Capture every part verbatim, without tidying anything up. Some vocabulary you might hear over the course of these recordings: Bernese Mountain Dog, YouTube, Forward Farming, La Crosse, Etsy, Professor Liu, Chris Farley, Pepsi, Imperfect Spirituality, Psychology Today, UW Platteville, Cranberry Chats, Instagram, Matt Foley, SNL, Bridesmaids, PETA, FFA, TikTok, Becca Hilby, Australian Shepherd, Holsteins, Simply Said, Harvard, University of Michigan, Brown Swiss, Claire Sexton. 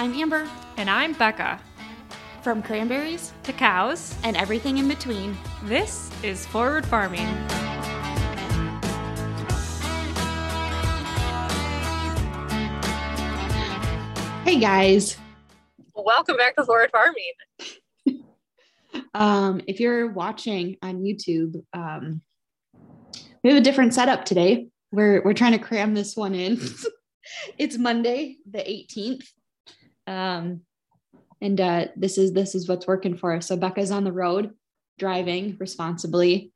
I'm Amber. And I'm Becca. From cranberries to cows and everything in between, this is Forward Farming. Hey guys. Welcome back to Forward Farming. um, if you're watching on YouTube, um, we have a different setup today. We're, we're trying to cram this one in. It's Monday, the eighteenth. Um, and, uh, this is, this is what's working for us. So Becca's on the road driving responsibly.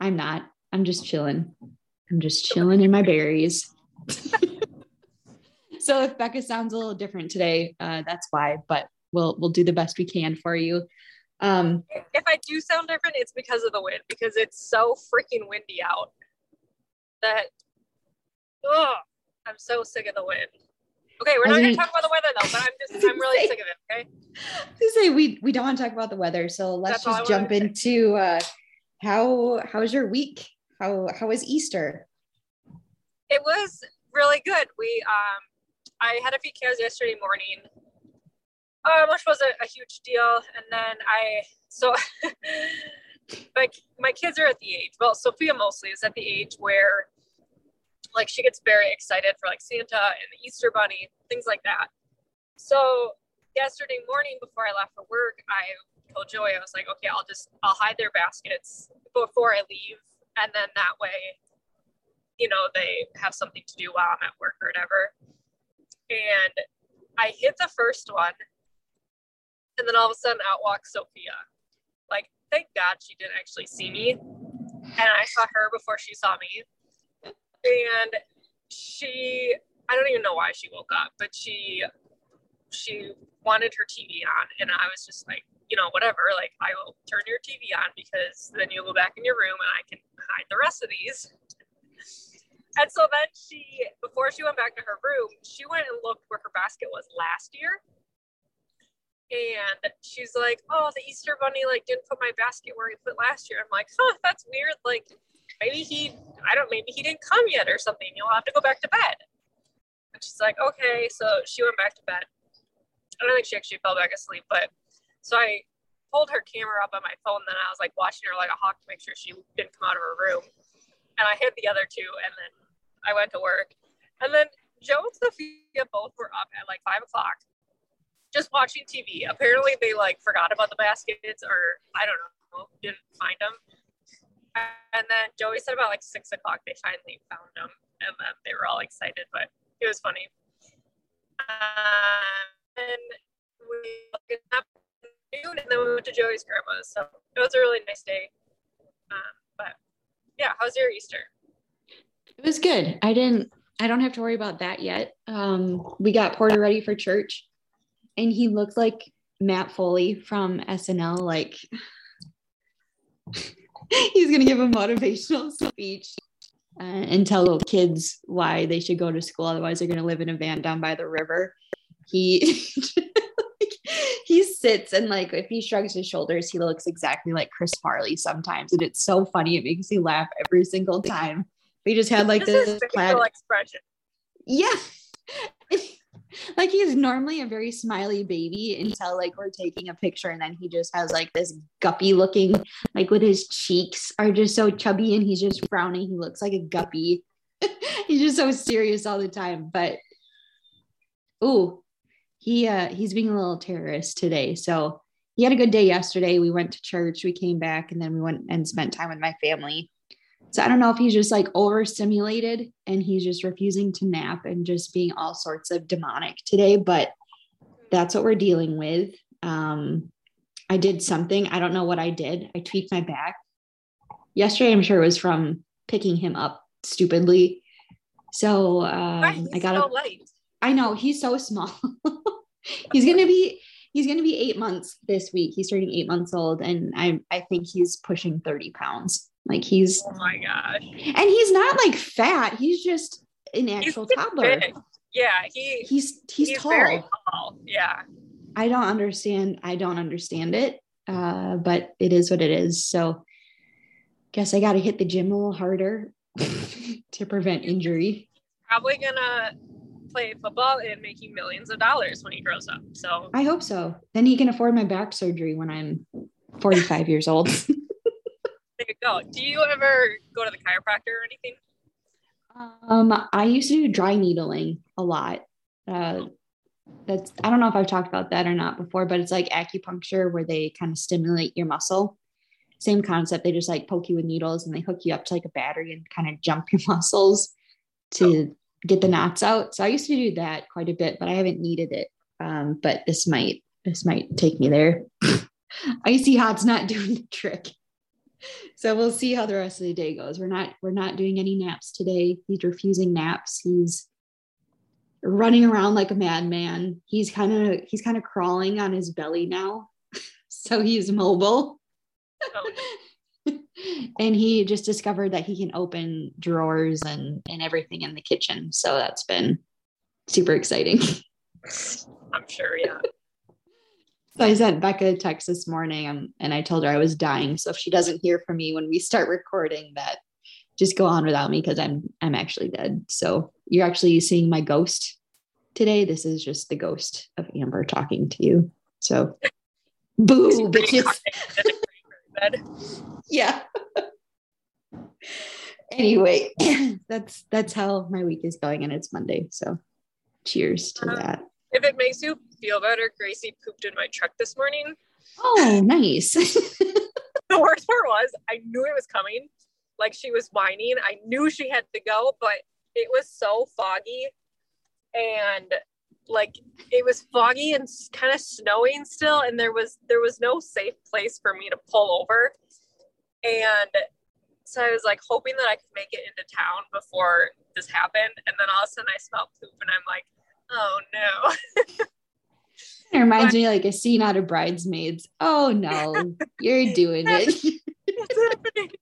I'm not, I'm just chilling. I'm just chilling in my berries. So if Becca sounds a little different today, uh, that's why, but we'll, we'll do the best we can for you. Um, if I do sound different, it's because of the wind, because it's so freaking windy out that, ugh, I'm so sick of the wind. Okay, we're not going to talk about the weather though, but I'm just, I'm really say, sick of it, okay? To say we we don't want to talk about the weather, so let's That's just jump into uh, how how was your week? How how was Easter? It was really good. We um I had a few cows yesterday morning, um, which wasn't a huge deal, and then I so like my kids are at the age. Well, Sophia mostly is at the age where, like, she gets very excited for like Santa and the Easter Bunny, things like that. So yesterday morning before I left for work, I told Joey, I was like, okay, I'll just, I'll hide their baskets before I leave. And then that way, you know, they have something to do while I'm at work or whatever. And I hid the first one. And then all of a sudden out walks Sophia. Like, thank God she didn't actually see me. And I saw her before she saw me. And she, I don't even know why she woke up, but she, she wanted her T V on. And I was just like, you know, whatever, like, I will turn your T V on because then you'll go back in your room and I can hide the rest of these. And so then she, before she went back to her room, she went and looked where her basket was last year. And she's like, oh, the Easter Bunny, like, didn't put my basket where he put last year. I'm like, huh, that's weird. Like, maybe he, I don't, maybe he didn't come yet or something. You'll have to go back to bed. And she's like, okay. So she went back to bed. I don't think she actually fell back asleep, but so I pulled her camera up on my phone. Then I was like watching her like a hawk to make sure she didn't come out of her room. And I hid the other two. And then I went to work. And then Joe and Sophia both were up at like five o'clock just watching T V. Apparently they like forgot about the baskets or I don't know, didn't find them. And then Joey said about like six o'clock they finally found them, and then they were all excited, but it was funny. Um, and we looked up in June, and then we went to Joey's grandma's, so it was a really nice day. Um, but yeah, how's your Easter? It was good. I didn't. I don't have to worry about that yet. Um, we got Porter ready for church, and he looked like Matt Foley from S N L, like. He's going to give a motivational speech uh, and tell little kids why they should go to school. Otherwise, they're going to live in a van down by the river. He like, he sits and, like, if he shrugs his shoulders, he looks exactly like Chris Farley sometimes. And it's so funny. It makes you laugh every single time. He just had, like, this, this plaid expression. Yeah. Like, he's normally a very smiley baby until, like, we're taking a picture, and then he just has, like, this guppy looking, like, with his cheeks are just so chubby, and he's just frowning. He looks like a guppy. He's just so serious all the time. But ooh, he uh he's being a little terrorist today. So he had a good day yesterday. We went to church, we came back, and then we went and spent time with my family. So I don't know if he's just like overstimulated and he's just refusing to nap and just being all sorts of demonic today, but that's what we're dealing with. Um, I did something. I don't know what I did. I tweaked my back yesterday. I'm sure it was from picking him up stupidly. So um, right, I got so a, I know he's so small. He's going to be, he's going to be eight months this week. He's turning eight months old. And I, I think he's pushing thirty pounds. Like he's, oh my gosh. And he's not like fat. He's just an actual he's toddler. Big. Yeah. He, he's, he's, he's tall. Very tall. Yeah. I don't understand. I don't understand it. Uh, but it is what it is. So guess I got to hit the gym a little harder to prevent injury. Probably gonna playing football and making millions of dollars when he grows up. So I hope so. Then he can afford my back surgery when I'm forty-five years old. There you go. Do you ever go to the chiropractor or anything? Um, I used to do dry needling a lot. Uh, that's, I don't know if I've talked about that or not before, but it's like acupuncture where they kind of stimulate your muscle. Same concept. They just like poke you with needles and they hook you up to like a battery and kind of jump your muscles to oh. get the knots out. So I used to do that quite a bit, but I haven't needed it. Um, but this might, this might take me there. Icy hot's not doing the trick. So we'll see how the rest of the day goes. We're not, we're not doing any naps today. He's refusing naps. He's running around like a madman. He's kind of, he's kind of crawling on his belly now. So he's mobile. Oh. And he just discovered that he can open drawers and, and everything in the kitchen. So that's been super exciting. I'm sure. Yeah. So I sent Becca a text this morning um, and I told her I was dying. So if she doesn't hear from me when we start recording, that just go on without me, because I'm I'm actually dead. So you're actually seeing my ghost today. This is just the ghost of Amber talking to you. So boo, bitches. Yeah. Anyway, that's that's how my week is going, and it's Monday. So cheers to um, that. If it makes you feel better, Gracie pooped in my truck this morning. Oh, nice. The worst part was I knew it was coming. Like, she was whining. I knew she had to go, but it was so foggy. And like, it was foggy and kind of snowing still. And there was, there was no safe place for me to pull over. And so I was like hoping that I could make it into town before this happened. And then all of a sudden I smelled poop and I'm like, oh no. It reminds me like a scene out of Bridesmaids. Oh no, you're doing it. It's happening.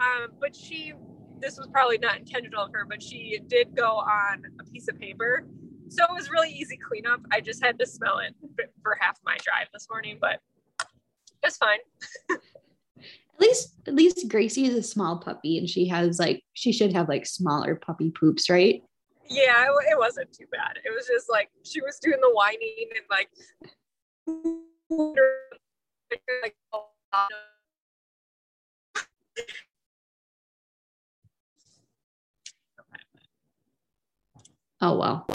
Um, but she, this was probably not intentional of her, but she did go on a piece of paper. So it was really easy cleanup. I just had to smell it for half my drive this morning, but it's fine. At least, at least Gracie is a small puppy and she has like, she should have like smaller puppy poops, right? Yeah, it wasn't too bad. It was just like, she was doing the whining and like, like oh, no. Oh well.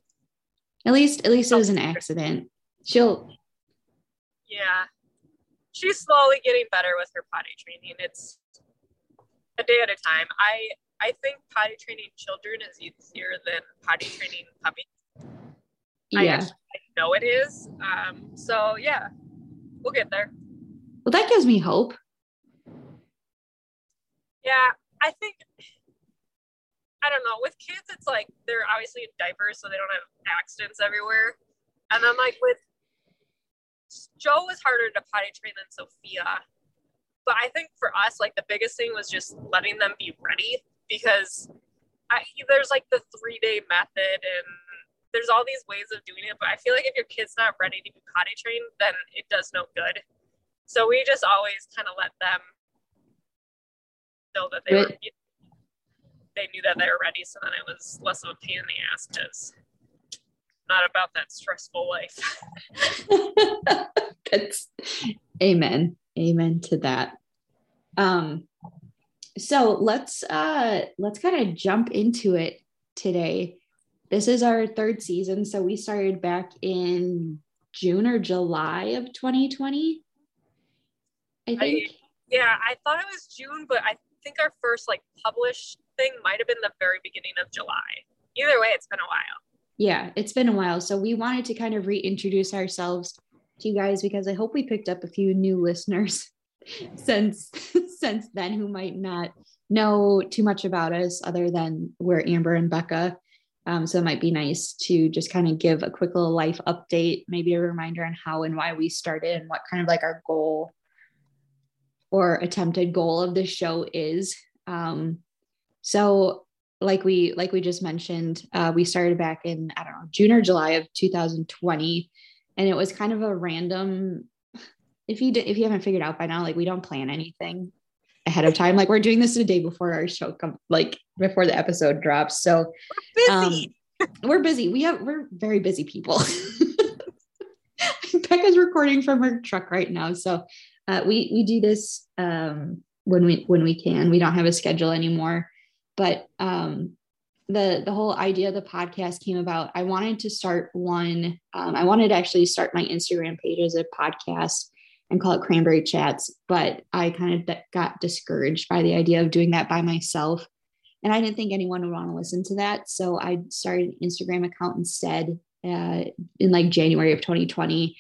At least, at least it was an accident. She'll. Yeah, she's slowly getting better with her potty training. It's a day at a time. I. I think potty training children is easier than potty training puppies. Yeah. I, actually, I know it is. Um, so yeah, we'll get there. Well, that gives me hope. Yeah, I think, I don't know, with kids, it's like, they're obviously in diapers, so they don't have accidents everywhere. And then like with, Joe was harder to potty train than Sophia. But I think for us, like the biggest thing was just letting them be ready. Because I, there's like the three-day method and there's all these ways of doing it. But I feel like if your kid's not ready to be potty trained, then it does no good. So we just always kind of let them know that they were, you know, they knew that they were ready. So then it was less of a pain in the ass, because not about that stressful life. That's, amen. Amen to that. Um, So let's uh, let's kind of jump into it today. This is our third season. So we started back in June or July of twenty twenty, I think. I, yeah, I thought it was June, but I think our first like published thing might have been the very beginning of July. Either way, it's been a while. Yeah, it's been a while. So we wanted to kind of reintroduce ourselves to you guys, because I hope we picked up a few new listeners since since then, who might not know too much about us other than we're Amber and Becca. Um, so it might be nice to just kind of give a quick little life update, maybe a reminder on how and why we started and what kind of like our goal or attempted goal of the show is. Um, so like we like we just mentioned, uh, we started back in, I don't know, June or July of two thousand twenty, and it was kind of a random. If you did, if you haven't figured out by now, like we don't plan anything ahead of time. Like we're doing this the day before our show, come, like before the episode drops. So we're busy. Um, We're busy. We have, we're very busy people. Becca's recording from her truck right now. So uh, we, we do this um, when we, when we can. We don't have a schedule anymore, but um, the, the whole idea of the podcast came about. I wanted to start one. Um, I wanted to actually start my Instagram page as a podcast and call it Cranberry Chats, but I kind of got discouraged by the idea of doing that by myself. And I didn't think anyone would want to listen to that. So I started an Instagram account instead uh, in like January of twenty twenty.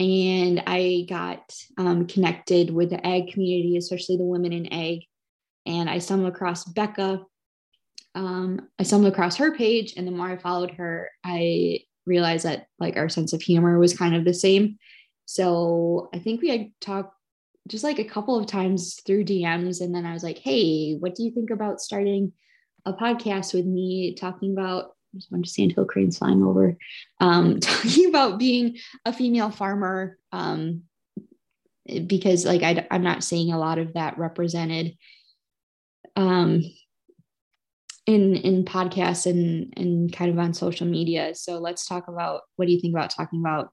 And I got um, connected with the ag community, especially the women in ag. And I stumbled across Becca. Um, I stumbled across her page. And the more I followed her, I realized that like our sense of humor was kind of the same. So I think we had talked just like a couple of times through D Ms. And then I was like, hey, what do you think about starting a podcast with me talking about, I just wanted to see until a crane's flying over, um, talking about being a female farmer. Um, because like, I, I'm not seeing a lot of that represented, um, in, in podcasts and, and kind of on social media. So let's talk about, what do you think about talking about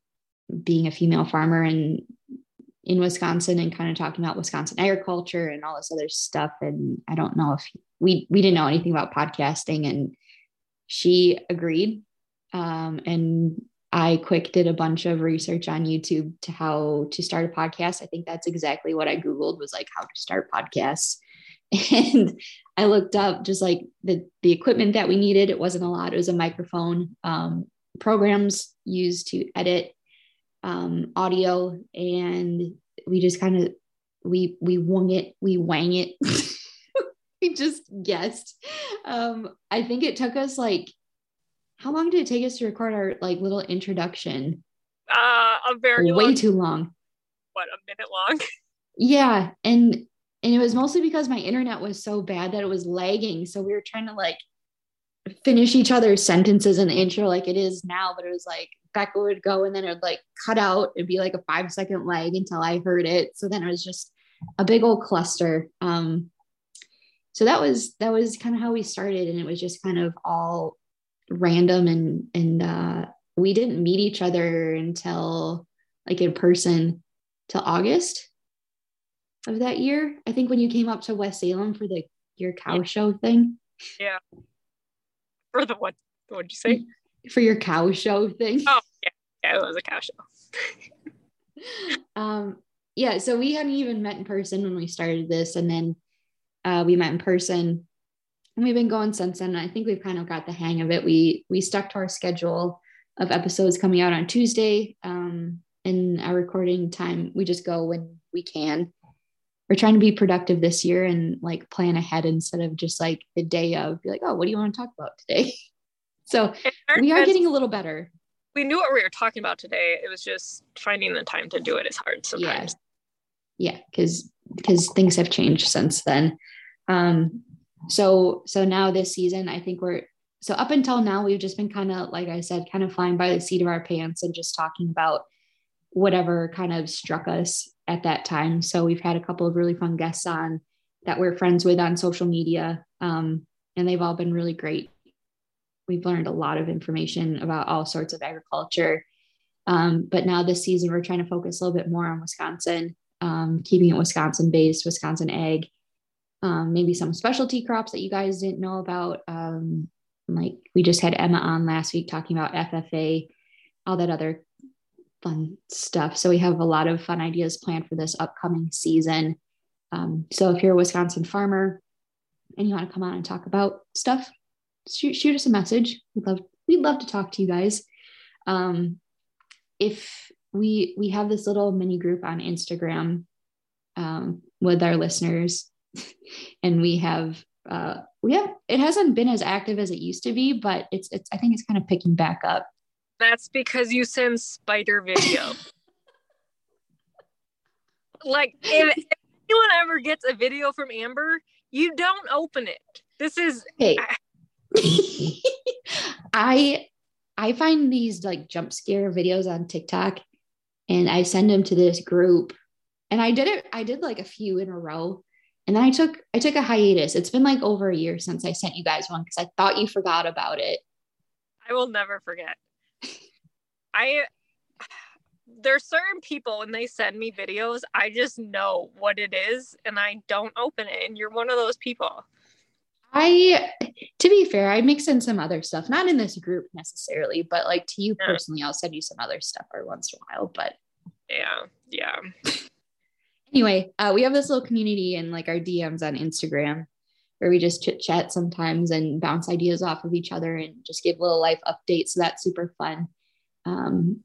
being a female farmer and in Wisconsin, and kind of talking about Wisconsin agriculture and all this other stuff. And I don't know if we, we didn't know anything about podcasting, and she agreed. Um, and I quick did a bunch of research on YouTube to how to start a podcast. I think that's exactly what I Googled, was like how to start podcasts. And I looked up just like the, the equipment that we needed. It wasn't a lot. It was a microphone, um, programs used to edit um, audio, and we just kind of, we, we wung it, we wang it. We just guessed. Um, I think it took us like, how long did it take us to record our like little introduction? Uh, a very way long, too long. What, a minute long? Yeah. And, and it was mostly because my internet was so bad that it was lagging. So we were trying to like finish each other's sentences in the intro, like it is now, but it was like, Becca would go and then it would like cut out. It'd be like a five second lag until I heard it. So then it was just a big old cluster. Um, so that was, that was kind of how we started. And it was just kind of all random. And, and, uh, we didn't meet each other until like in person till August of that year. I think when you came up to West Salem for the, your cow yeah. show thing. Yeah. For the what, what'd you say? For your cow show thing. Oh yeah, yeah, it was a cow show. um, yeah, so we hadn't even met in person when we started this, and then uh, we met in person, and we've been going since then. And I think we've kind of got the hang of it. We we stuck to our schedule of episodes coming out on Tuesday, um, and our recording time. We just go when we can. We're trying to be productive this year and like plan ahead instead of just like the day of. Be like, oh, what do you want to talk about today? So we are getting a little better. We knew what we were talking about today. It was just finding the time to do it is hard sometimes. Yeah, yeah, because because things have changed since then. Um, so so now this season, I think we're so up until now we've just been kind of, like I said, kind of flying by the seat of our pants and just talking about whatever kind of struck us at that time. So we've had a couple of really fun guests on that we're friends with on social media, um, and they've all been really great. We've learned a lot of information about all sorts of agriculture. Um, but now this season, we're trying to focus a little bit more on Wisconsin, um, keeping it Wisconsin-based, Wisconsin ag, um, maybe some specialty crops that you guys didn't know about. Um, like we just had Emma on last week talking about F F A, all that other fun stuff. So we have a lot of fun ideas planned for this upcoming season. Um, so if you're a Wisconsin farmer and you want to come on and talk about stuff, Shoot, shoot us a message. We'd love, we'd love to talk to you guys. Um, if we, we have this little mini group on Instagram, um, with our listeners, and we have, uh, we have, it hasn't been as active as it used to be, but it's, it's, I think it's kind of picking back up. That's because you send spider video. Like if, if anyone ever gets a video from Amber, you don't open it. This is, hey. I, I I find these like jump scare videos on TikTok, and I send them to this group, and I did it I did like a few in a row, and then I took I took a hiatus. It's been like over a year since I sent you guys one because I thought you forgot about it. I will never forget. I there's certain people when they send me videos, I just know what it is and I don't open it. And you're one of those people. I, to be fair, I mix in some other stuff, not in this group necessarily, but like to you yeah. personally, I'll send you some other stuff every once in a while, but yeah. Yeah. Anyway, uh, we have this little community and like our D Ms on Instagram where we just chit chat sometimes and bounce ideas off of each other and just give little life updates. So that's super fun. Um,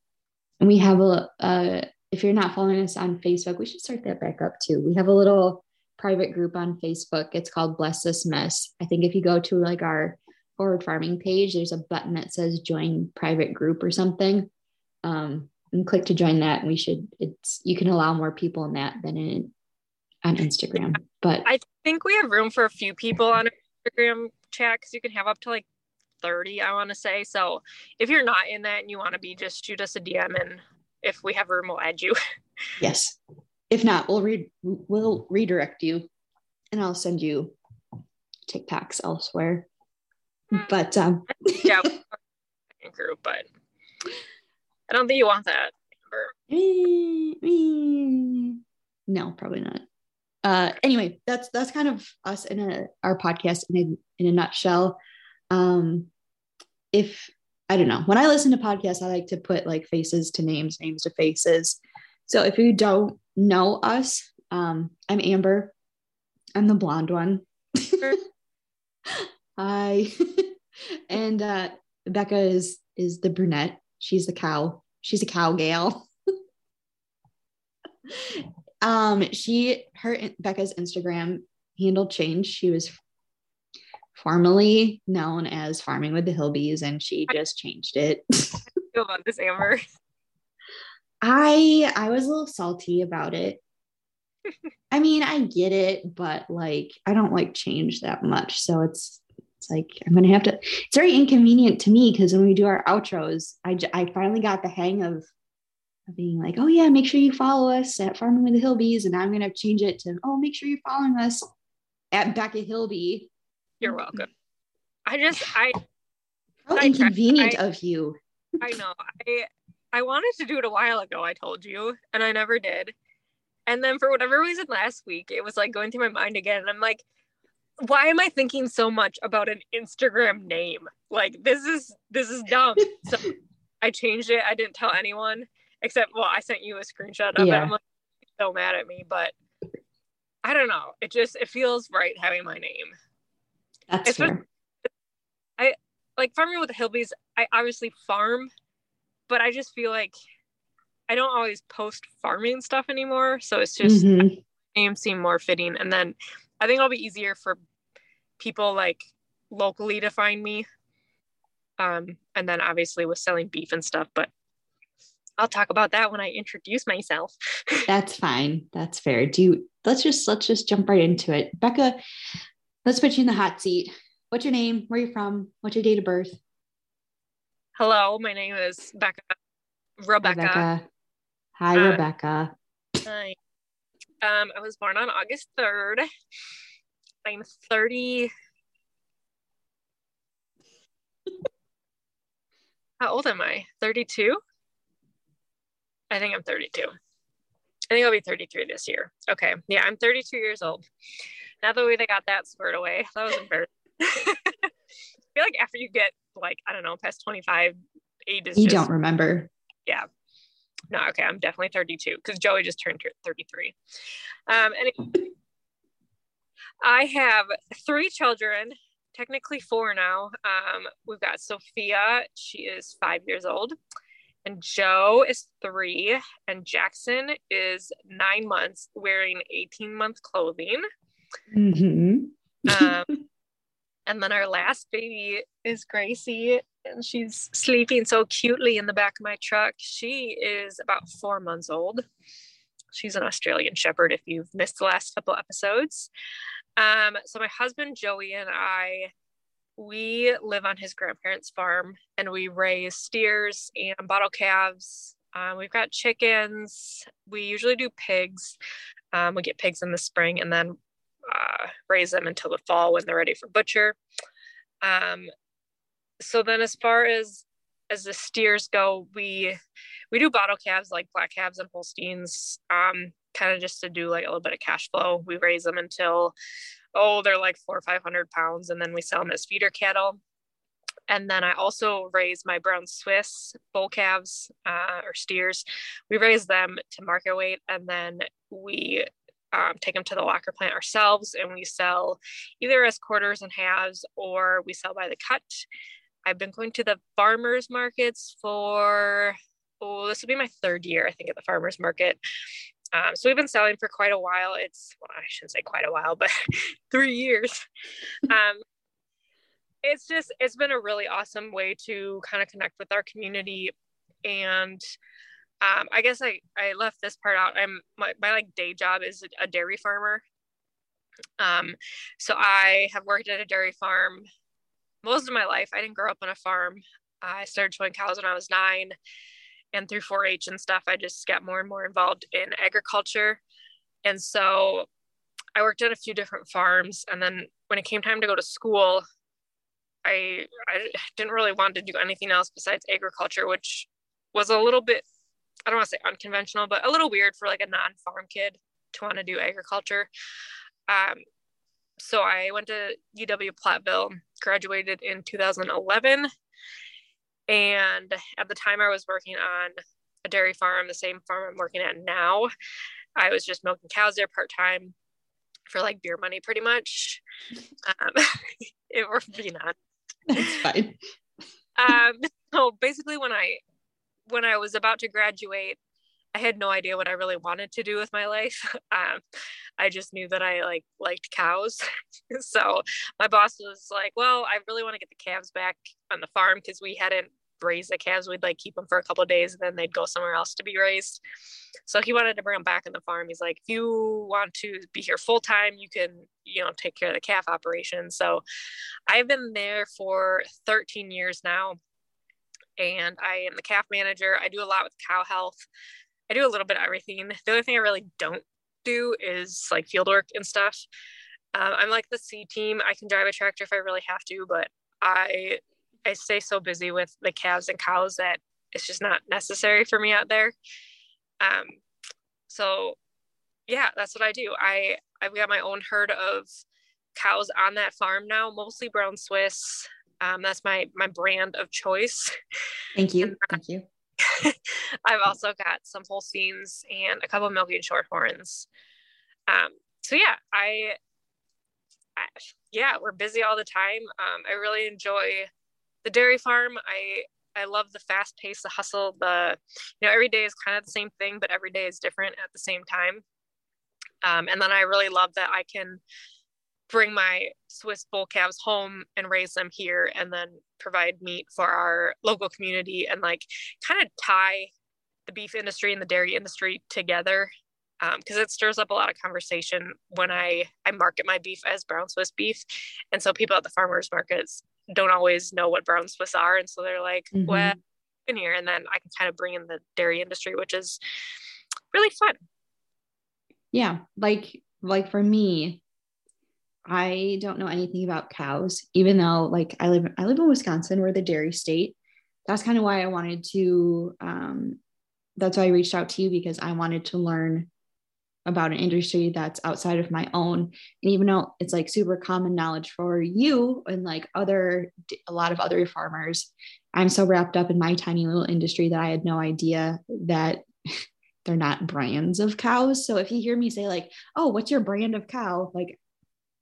and we have a, uh, if you're not following us on Facebook, we should start that back up too. We have a little private group on Facebook. It's called Bless This Mess. I think if you go to like our Forward Farming page, there's a button that says join private group or something. Um, and click to join that. And we should, it's, you can allow more people in that than in on Instagram. But I think we have room for a few people on Instagram chat because you can have up to like thirty, I want to say. So if you're not in that and you want to be, just shoot us a D M, and if we have room, we'll add you. Yes. If not, we'll read, we'll redirect you and I'll send you TikToks elsewhere. But, um, yeah, group, but I don't think you want that. No, probably not. Uh, anyway, that's, that's kind of us in a, our podcast in a, in a nutshell. Um, if I don't know, when I listen to podcasts, I like to put like faces to names, names to faces. So if you don't know us, um, I'm Amber. I'm the blonde one. Hi. And, uh, Becca is, is the brunette. She's the cow. She's a cow gal. Um, she, her, Becca's Instagram handle changed. She was formerly known as Farming with the Hilbies, and she just changed it. How do you feel about this, Amber? I, I was a little salty about it. I mean, I get it, but like, I don't like change that much. So it's, it's like, I'm going to have to, it's very inconvenient to me because when we do our outros, I, I finally got the hang of being like, oh yeah, make sure you follow us at Farming with the Hilbies, and I'm going to change it to, oh, make sure you're following us at Becca Hilby. You're welcome. I just, I. How I inconvenient I, of you. I know. I I wanted to do it a while ago, I told you, and I never did. And then for whatever reason last week, it was like going through my mind again. And I'm like, why am I thinking so much about an Instagram name? Like, this is, this is dumb. So I changed it. I didn't tell anyone. Except, well, I sent you a screenshot of yeah. it. I'm like, so mad at me, but I don't know. It just, it feels right having my name. That's it's fair. Just, I, like, Farming with the Hilbies, I obviously farm, but I just feel like I don't always post farming stuff anymore. So it's just, mm-hmm. my name seemed more fitting. And then I think it'll be easier for people, like, locally to find me. Um, and then obviously with selling beef and stuff, but I'll talk about that when I introduce myself. That's fine. That's fair. Do you, let's just, let's just jump right into it. Becca, let's put you in the hot seat. What's your name? Where are you from? What's your date of birth? Hello, my name is Becca. Rebecca. Hi, uh, Rebecca. Hi. Um, I was born on August third. I'm thirty. How old am I? thirty-two? I think I'm thirty-two. I think I'll be thirty-three this year. Okay. Yeah, I'm thirty-two years old. Now that we got that squared away, that was embarrassing. I feel like after you get, like, I don't know, past twenty-five, age is You just, don't remember. Yeah. No, okay. I'm definitely thirty-two because Joey just turned thirty-three. Um, and it, I have three children, technically four now. Um, we've got Sophia. She is five years old. And Joe is three, and Jackson is nine months wearing eighteen-month clothing. Mm-hmm. Um, and then our last baby is Gracie, and she's sleeping so cutely in the back of my truck. She is about four months old. She's an Australian Shepherd, if you've missed the last couple episodes. Um, so my husband, Joey, and I, we live on his grandparents' farm, and we raise steers and bottle calves. Um, we've got chickens. We usually do pigs. Um, we get pigs in the spring and then uh, raise them until the fall when they're ready for butcher. Um, so then as far as as the steers go, we we do bottle calves, like black calves and Holsteins, um kind of just to do like a little bit of cash flow. We raise them until, oh, they're like four or five hundred pounds, and then we sell them as feeder cattle. And then I also raise my Brown Swiss bull calves, uh, or steers. We raise them to market weight, and then we um, take them to the locker plant ourselves, and we sell either as quarters and halves, or we sell by the cut. I've been going to the farmers markets for, oh, this will be my third year, I think, at the farmers market. Um, so we've been selling for quite a while. It's, well, I shouldn't say quite a while, but three years. Um, it's just, it's been a really awesome way to kind of connect with our community. And um, I guess I, I left this part out. I'm my, my like day job is a dairy farmer. Um, so I have worked at a dairy farm most of my life. I didn't grow up on a farm. I started showing cows when I was nine. And through four H and stuff, I just got more and more involved in agriculture. And so I worked at a few different farms. And then when it came time to go to school, I, I didn't really want to do anything else besides agriculture, which was a little bit, I don't want to say unconventional, but a little weird for like a non-farm kid to want to do agriculture. Um, so I went to U W Platteville, graduated in two thousand eleven. And at the time I was working on a dairy farm, the same farm I'm working at now. I was just milking cows there part-time for like beer money, pretty much. Um, it or you know. That's fine. um, so basically when I, when I was about to graduate, I had no idea what I really wanted to do with my life. Um, I just knew that I like liked cows. So my boss was like, well, I really want to get the calves back on the farm, because we hadn't raised the calves. We'd like keep them for a couple of days and then they'd go somewhere else to be raised. So he wanted to bring them back on the farm. He's like, if you want to be here full time, you can, you know, take care of the calf operation. So I've been there for thirteen years now. And I am the calf manager. I do a lot with cow health. I do a little bit of everything. The only thing I really don't do is like field work and stuff. Um, I'm like the C team. I can drive a tractor if I really have to, but I I stay so busy with the calves and cows that it's just not necessary for me out there. Um, so yeah, that's what I do. I, I've got my own herd of cows on that farm now, mostly Brown Swiss. Um, that's my, my brand of choice. Thank you. Thank you. I've also got some Holsteins and a couple of Milky and Shorthorns. Um, so yeah, I, I, yeah, we're busy all the time. Um, I really enjoy the dairy farm. I, I love the fast pace, the hustle, the, you know, every day is kind of the same thing, but every day is different at the same time. Um, and then I really love that I can bring my Swiss bull calves home and raise them here and then provide meat for our local community and like kind of tie the beef industry and the dairy industry together, because um, it stirs up a lot of conversation when I, I market my beef as Brown Swiss beef. And so people at the farmers markets don't always know what Brown Swiss are. And so they're like, mm-hmm. well, in here. And then I can kind of bring in the dairy industry, which is really fun. Yeah. Like, like for me, I don't know anything about cows, even though like I live, I live in Wisconsin, we're the dairy state. That's kind of why I wanted to, um, that's why I reached out to you, because I wanted to learn about an industry that's outside of my own. And even though it's like super common knowledge for you and like other, a lot of other farmers, I'm so wrapped up in my tiny little industry that I had no idea that they're not brands of cows. So if you hear me say like, oh, what's your brand of cow? Like,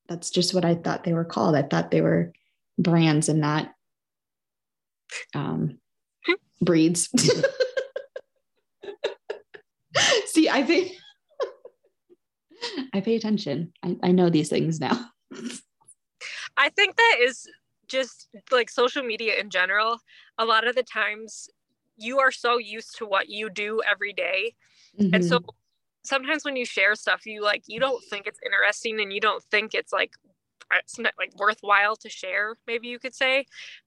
that's just what I thought they were called. I thought they were brands and not um, breeds. See, I pay, I pay attention. I, I know these things now. I think that is just like social media in general. A lot of the times you are so used to what you do every day. Mm-hmm. And so sometimes when you share stuff, you like, you don't think it's interesting and you don't think it's like, it's not like worthwhile to share, maybe you could say,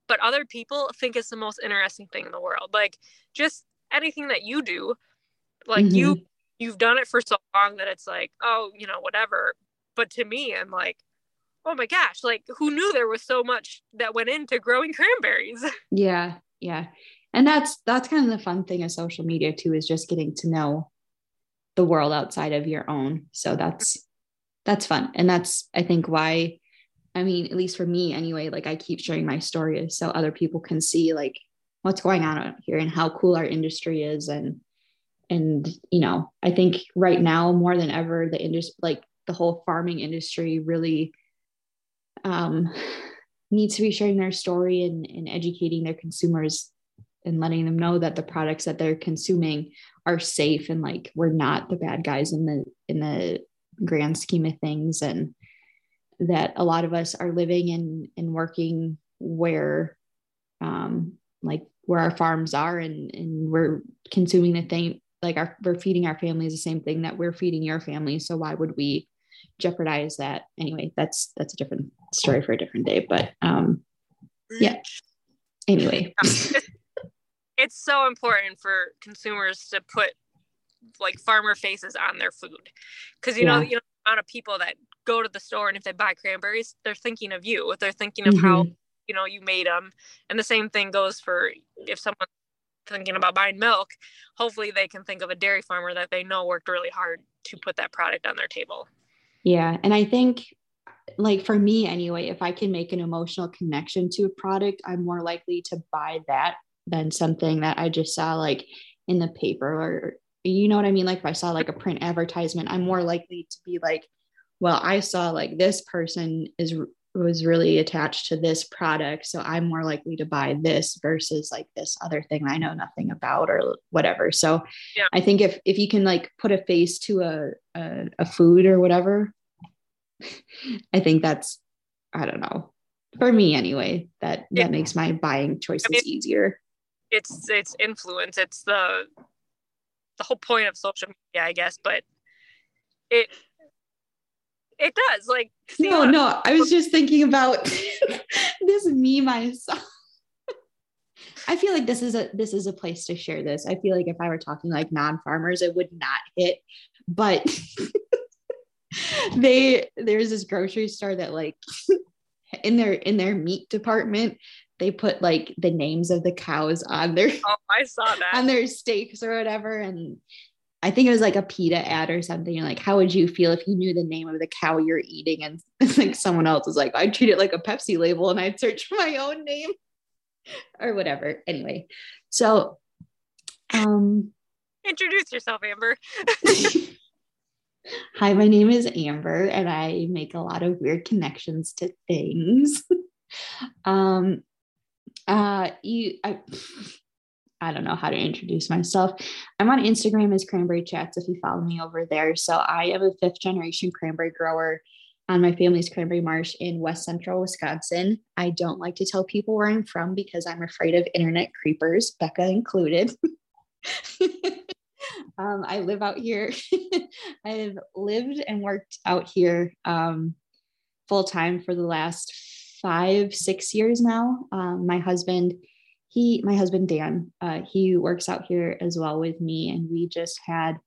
but other people think it's the most interesting thing in the world. Like just anything that you do, like mm-hmm. you, you've done it for so long that it's like, oh, you know, whatever. But to me, I'm like, oh my gosh, like who knew there was so much that went into growing cranberries? Yeah. Yeah. And that's, that's kind of the fun thing of social media too, is just getting to know the world outside of your own. So that's, that's fun. And that's, I think why, I mean, at least for me anyway, like I keep sharing my story so other people can see like what's going on out here and how cool our industry is. And, and, you know, I think right now more than ever, the industry, like the whole farming industry really um, needs to be sharing their story and, and educating their consumers and letting them know that the products that they're consuming are safe. And like, we're not the bad guys in the, in the grand scheme of things. And that a lot of us are living and, and working where, um, like where our farms are, and, and we're consuming the thing, like our, we're feeding our families the same thing that we're feeding your family. So why would we jeopardize that? Anyway, that's, that's a different story for a different day, but, um, yeah. Anyway, it's so important for consumers to put like farmer faces on their food. Cause you yeah. know, you know, the amount of people that go to the store and if they buy cranberries, they're thinking of you, they're thinking of mm-hmm. how, you know, you made them. And the same thing goes for if someone's thinking about buying milk, hopefully they can think of a dairy farmer that they know worked really hard to put that product on their table. Yeah. And I think like for me anyway, if I can make an emotional connection to a product, I'm more likely to buy that than something that I just saw like in the paper or, you know what I mean? Like if I saw like a print advertisement, I'm more likely to be like, well, I saw like this person is was really attached to this product. So I'm more likely to buy this versus like this other thing I know nothing about or whatever. So yeah. I think if, if you can like put a face to a, a, a food or whatever, I think that's, I don't know, for me anyway, that, yeah. that makes my buying choices I mean, easier. It's, it's influence. It's the, the whole point of social media, I guess, but it, It does like no no I was just thinking about this meme I saw. I feel like this is a this is a place to share this. I feel like if I were talking like non-farmers it would not hit, but they there's this grocery store that like in their in their meat department they put like the names of the cows on their oh I saw that on their steaks or whatever, and I think it was like a PETA ad or something. You're like, how would you feel if you knew the name of the cow you're eating? And it's like someone else was like, I'd treat it like a Pepsi label and I'd search for my own name or whatever. Anyway, so. Um, Introduce yourself, Amber. Hi, my name is Amber and I make a lot of weird connections to things. um, uh, you, I... I don't know how to introduce myself. I'm on Instagram as Cranberry Chats if you follow me over there. So I am a fifth generation cranberry grower on my family's cranberry marsh in West Central Wisconsin. I don't like to tell people where I'm from because I'm afraid of internet creepers, Becca included. um, I live out here. I've lived and worked out here um, full time for the last five, six years now. Um, my husband He, my husband, Dan, uh, he works out here as well with me. And we just had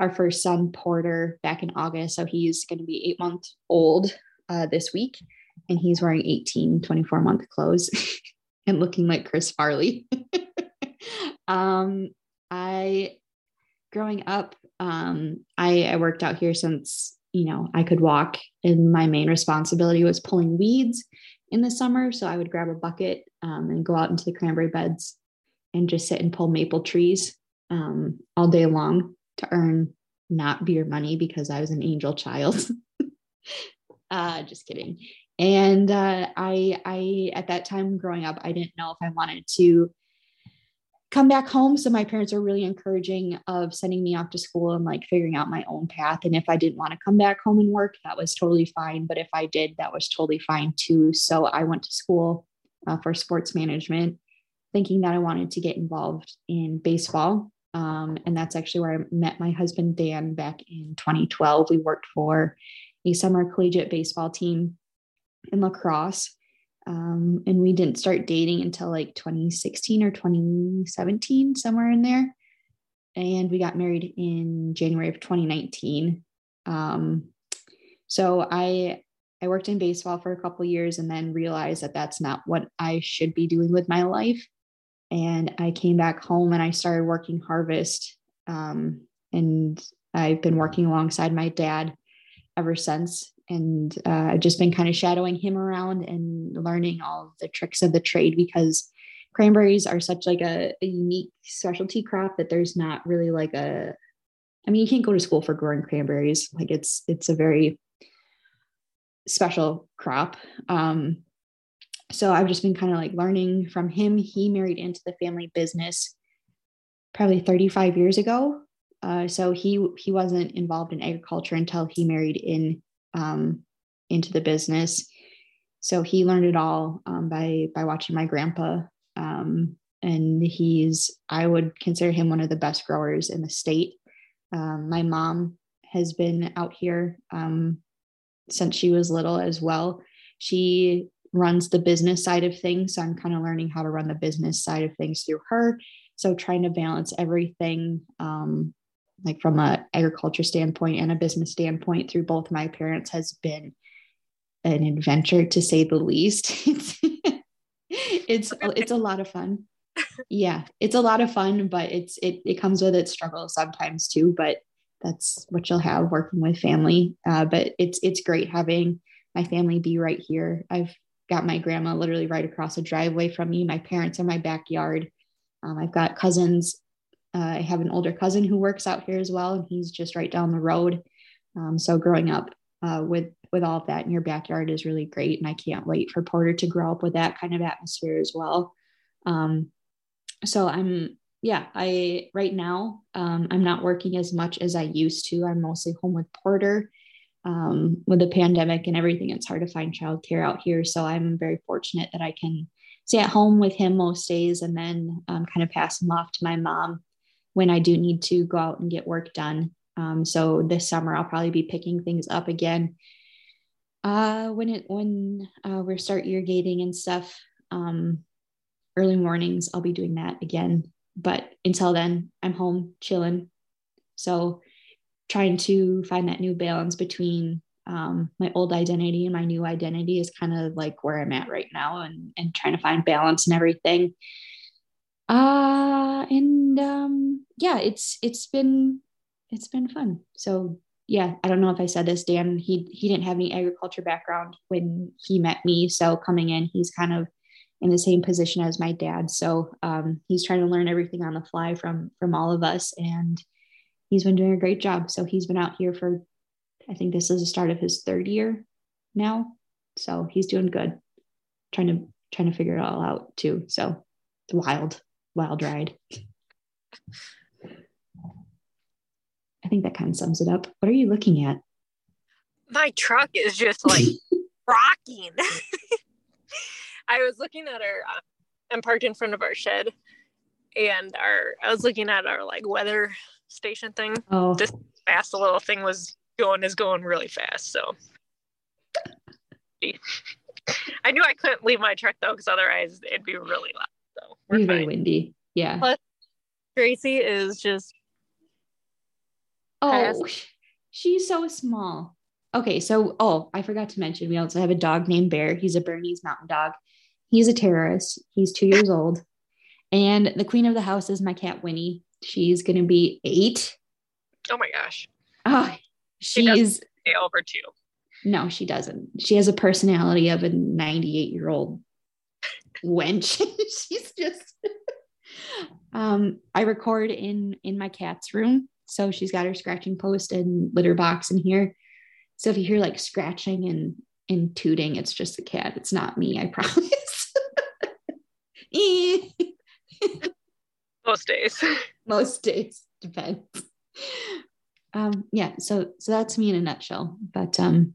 our first son, Porter, back in August. So he's going to be eight months old uh, this week. And he's wearing eighteen, twenty-four month clothes and looking like Chris Farley. um, I, growing up, um, I, I worked out here since, you know, I could walk. And my main responsibility was pulling weeds in the summer. So I would grab a bucket um, and go out into the cranberry beds and just sit and pull maple trees um, all day long to earn not beer money because I was an angel child. uh, just kidding. And uh, I, I, at that time growing up, I didn't know if I wanted to come back home. So my parents were really encouraging of sending me off to school and like figuring out my own path. And if I didn't want to come back home and work, that was totally fine. But if I did, that was totally fine too. So I went to school uh, for sports management, thinking that I wanted to get involved in baseball. Um, and that's actually where I met my husband, Dan, back in twenty twelve. We worked for a summer collegiate baseball team in La Crosse. Um, and we didn't start dating until like twenty sixteen or twenty seventeen, somewhere in there. And we got married in January of twenty nineteen. Um, so I, I worked in baseball for a couple of years and then realized that that's not what I should be doing with my life. And I came back home and I started working harvest. Um, and I've been working alongside my dad ever since. And uh, I've just been kind of shadowing him around and learning all of the tricks of the trade, because cranberries are such like a, a unique specialty crop that there's not really like a, I mean, you can't go to school for growing cranberries. Like it's, it's a very special crop. Um, so I've just been kind of like learning from him. He married into the family business probably thirty-five years ago. Uh, so he, he wasn't involved in agriculture until he married in, um, into the business. So he learned it all, um, by, by watching my grandpa. Um, and he's, I would consider him one of the best growers in the state. Um, my mom has been out here, um, since she was little as well. She runs the business side of things. So I'm kind of learning how to run the business side of things through her. So trying to balance everything, um, like from a agriculture standpoint and a business standpoint through both my parents has been an adventure, to say the least. It's, it's a lot of fun. Yeah. It's a lot of fun, but it's, it, it comes with its struggles sometimes too, but that's what you'll have working with family. Uh, but it's, it's great having my family be right here. I've got my grandma literally right across the driveway from me. My parents are my backyard. Um, I've got cousins. Uh, I have an older cousin who works out here as well, and he's just right down the road. Um, so growing up uh, with, with all of that in your backyard is really great. And I can't wait for Porter to grow up with that kind of atmosphere as well. Um, so I'm, yeah, I, right now, um, I'm not working as much as I used to. I'm mostly home with Porter. Um, with the pandemic and everything, it's hard to find childcare out here. So I'm very fortunate that I can stay at home with him most days, and then um, kind of pass him off to my mom when I do need to go out and get work done. Um, so this summer I'll probably be picking things up again. Uh, when it, when, uh, we start irrigating and stuff, um, early mornings, I'll be doing that again, but until then I'm home chilling. So trying to find that new balance between, um, my old identity and my new identity is kind of like where I'm at right now, and, and trying to find balance and everything. Uh, and, um, yeah, it's, it's been, it's been fun. So yeah, I don't know if I said this, Dan, he, he didn't have any agriculture background when he met me. So coming in, he's kind of in the same position as my dad. So, um, he's trying to learn everything on the fly from, from all of us, and he's been doing a great job. So he's been out here for, I think this is the start of his third year now. So he's doing good, trying to, trying to figure it all out too. So it's a wild, wild ride. I think that kind of sums it up. What are you looking at? My truck is just like rocking. I was looking at our, uh, I'm parked in front of our shed, and our, I was looking at our like weather station thing. Oh. This fast little thing was going is going really fast. So I knew I couldn't leave my truck though, because otherwise it'd be really loud. So we're Even fine. Windy. Yeah. Plus Gracie is just oh fast. She's so small. Okay, so oh I forgot to mention we also have a dog named Bear. He's a Bernese Mountain Dog. He's a terrorist. He's two years old. And the queen of the house is my cat Winnie. She's going to be eight. Oh my gosh. Oh, she's she doesn't stay over two. No, she doesn't. She has a personality of a ninety-eight year old wench. She's just, um, I record in, in my cat's room. So she's got her scratching post and litter box in here. So if you hear like scratching and, and tooting, it's just the cat. It's not me. I promise. Most days. Most days. Depends. Um, yeah. So, so that's me in a nutshell, but, um,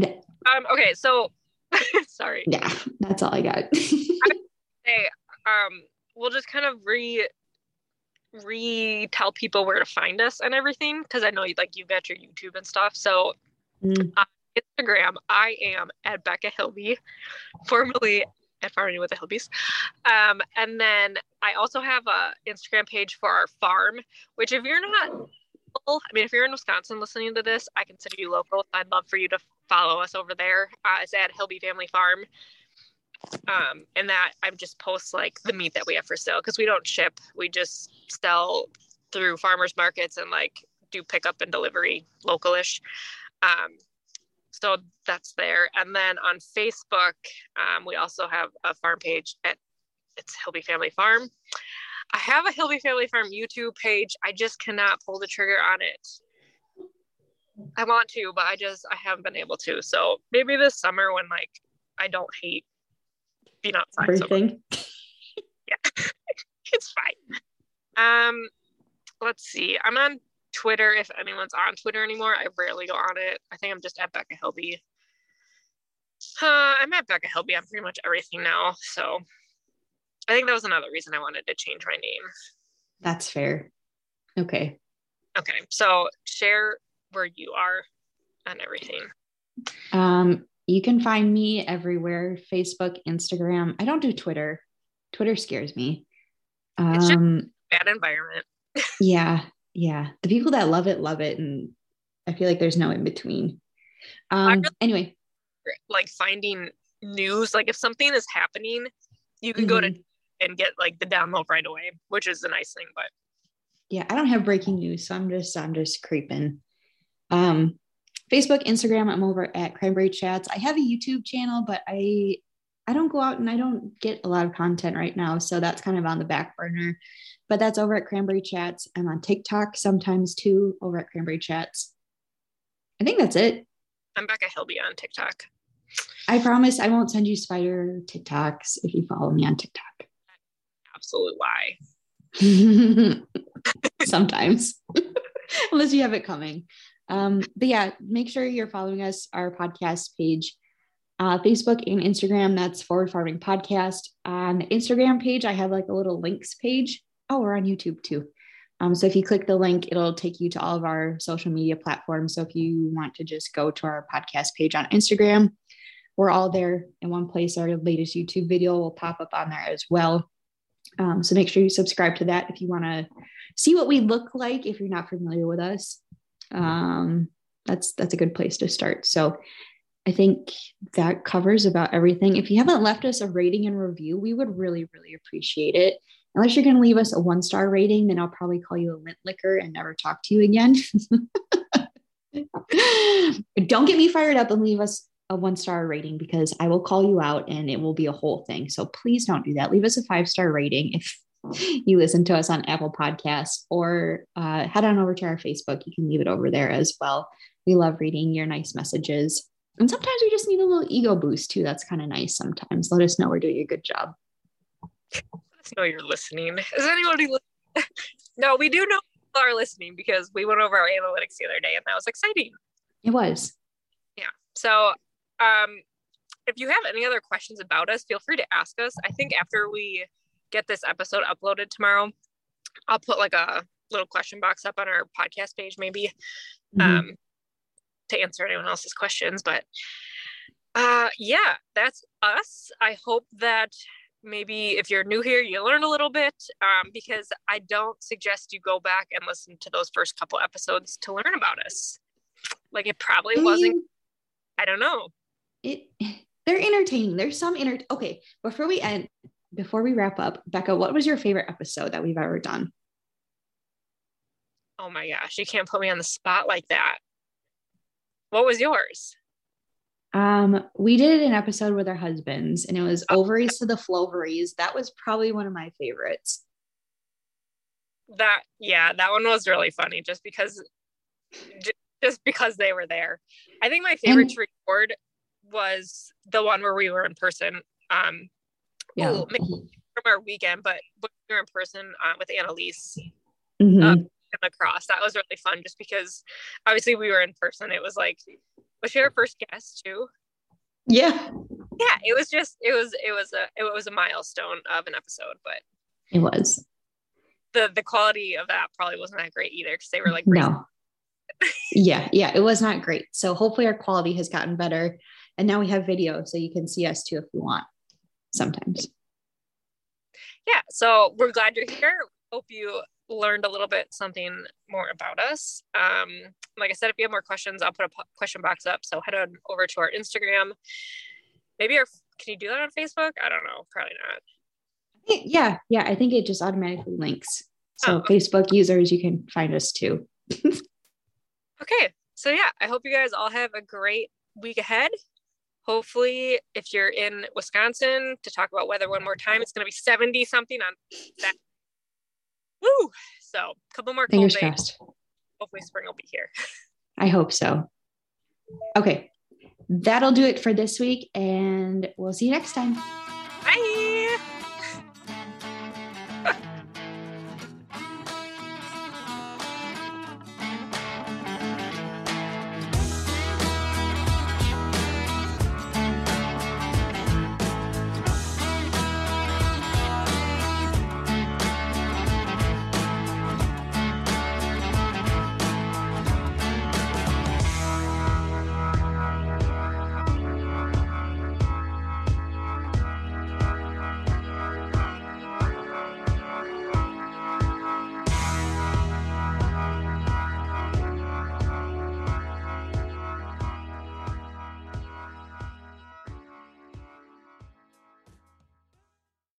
th- um, okay. So sorry. Yeah, that's all I got. Hey, um, we'll just kind of re, re tell people where to find us and everything. Cause I know you, like, you've got your YouTube and stuff. So mm. on Instagram, I am at Becca Hilby, formerly at Farming with the Hilbillies. Um, and then I also have a Instagram page for our farm, which if you're not I mean, if you're in Wisconsin listening to this, I consider you local. I'd love for you to follow us over there. Uh, it's at Hilby Family Farm. Um, and that I just post like the meat that we have for sale, because we don't ship. We just sell through farmers markets and like do pickup and delivery localish. Um, so that's there. And then on Facebook, um, we also have a farm page at it's Hilby Family Farm. I have a Hilby Family Farm YouTube page. I just cannot pull the trigger on it. I want to, but I just, I haven't been able to. So maybe this summer when like, I don't hate being outside. Everything. So yeah, it's fine. Um, let's see. I'm on Twitter. If anyone's on Twitter anymore, I rarely go on it. I think I'm just at Becca Hilby. Uh, I'm at Becca Hilby on pretty much everything now. So I think that was another reason I wanted to change my name. That's fair. Okay. Okay. So share where you are on everything. Um, you can find me everywhere. Facebook, Instagram. I don't do Twitter. Twitter scares me. Um, it's just a bad environment. yeah. Yeah. The people that love it, love it. And I feel like there's no in between. Um, really anyway. Like finding news, like if something is happening, you can mm-hmm. go to and get like the download right away, which is a nice thing, but yeah, I don't have breaking news. So I'm just, I'm just creeping. Um, Facebook, Instagram, I'm over at Cranberry Chats. I have a YouTube channel, but I, I don't go out and I don't get a lot of content right now. So that's kind of on the back burner, but that's over at Cranberry Chats. I'm on TikTok sometimes too, over at Cranberry Chats. I think that's it. I'm Becca Hilby on TikTok. I promise I won't send you spider TikToks if you follow me on TikTok. Absolute lie. Sometimes. Unless you have it coming. Um, but yeah, make sure you're following us, our podcast page, uh, Facebook and Instagram. That's Forward Farming Podcast. On the Instagram page, I have like a little links page. Oh, we're on YouTube too. Um, so if you click the link, it'll take you to all of our social media platforms. So if you want to just go to our podcast page on Instagram, we're all there in one place. Our latest YouTube video will pop up on there as well. Um, so make sure you subscribe to that if you want to see what we look like, if you're not familiar with us. Um, that's, that's a good place to start. So I think that covers about everything. If you haven't left us a rating and review, we would really, really appreciate it. Unless you're going to leave us a one-star rating, then I'll probably call you a lint licker and never talk to you again. Don't get me fired up and leave us a one-star rating, because I will call you out and it will be a whole thing. So please don't do that. Leave us a five-star rating if you listen to us on Apple Podcasts, or uh, head on over to our Facebook. You can leave it over there as well. We love reading your nice messages. And sometimes we just need a little ego boost too. That's kind of nice sometimes. Let us know we're doing a good job. Know you're listening. Is anybody listening? No, we do know people are listening, because we went over our analytics the other day and that was exciting. It was. Yeah. So um if you have any other questions about us, feel free to ask us. I think after we get this episode uploaded tomorrow, I'll put like a little question box up on our podcast page maybe mm-hmm. um to answer anyone else's questions. But uh yeah, that's us. I hope that maybe if you're new here, you learn a little bit, um, because I don't suggest you go back and listen to those first couple episodes to learn about us. Like it probably I wasn't, mean, I don't know. It, they're entertaining. There's some, inter- okay, before we end, before we wrap up, Becca, what was your favorite episode that we've ever done? Oh my gosh, you can't put me on the spot like that. What was yours? Um, we did an episode with our husbands and it was Ovaries to the Floveries. That was probably one of my favorites. That, yeah, that one was really funny just because, j- just because they were there. I think my favorite and, to record was the one where we were in person, um, yeah. ooh, maybe from our weekend, but when we were in person uh, with Annalise, mm-hmm. um, in La Crosse. That was really fun just because obviously we were in person. It was like, was she our first guest too? Yeah. Yeah. It was just, it was, it was a, it was a milestone of an episode, but it was the, the quality of that probably wasn't that great either. Cause they were like, no. yeah. Yeah. It was not great. So hopefully our quality has gotten better and now we have video so you can see us too, if you want sometimes. Yeah. So we're glad you're here. Hope you learned a little bit something more about us. Um, like I said, if you have more questions, I'll put a po- question box up. So head on over to our Instagram. Maybe our, can you do that on Facebook? I don't know. Probably not. Yeah. Yeah. I think it just automatically links. So oh, okay. Facebook users, you can find us too. Okay. So yeah, I hope you guys all have a great week ahead. Hopefully if you're in Wisconsin, to talk about weather one more time, it's going to be seventy something on that. Woo! So a couple more cold days. Hopefully spring will be here. I hope so. Okay. That'll do it for this week, and we'll see you next time.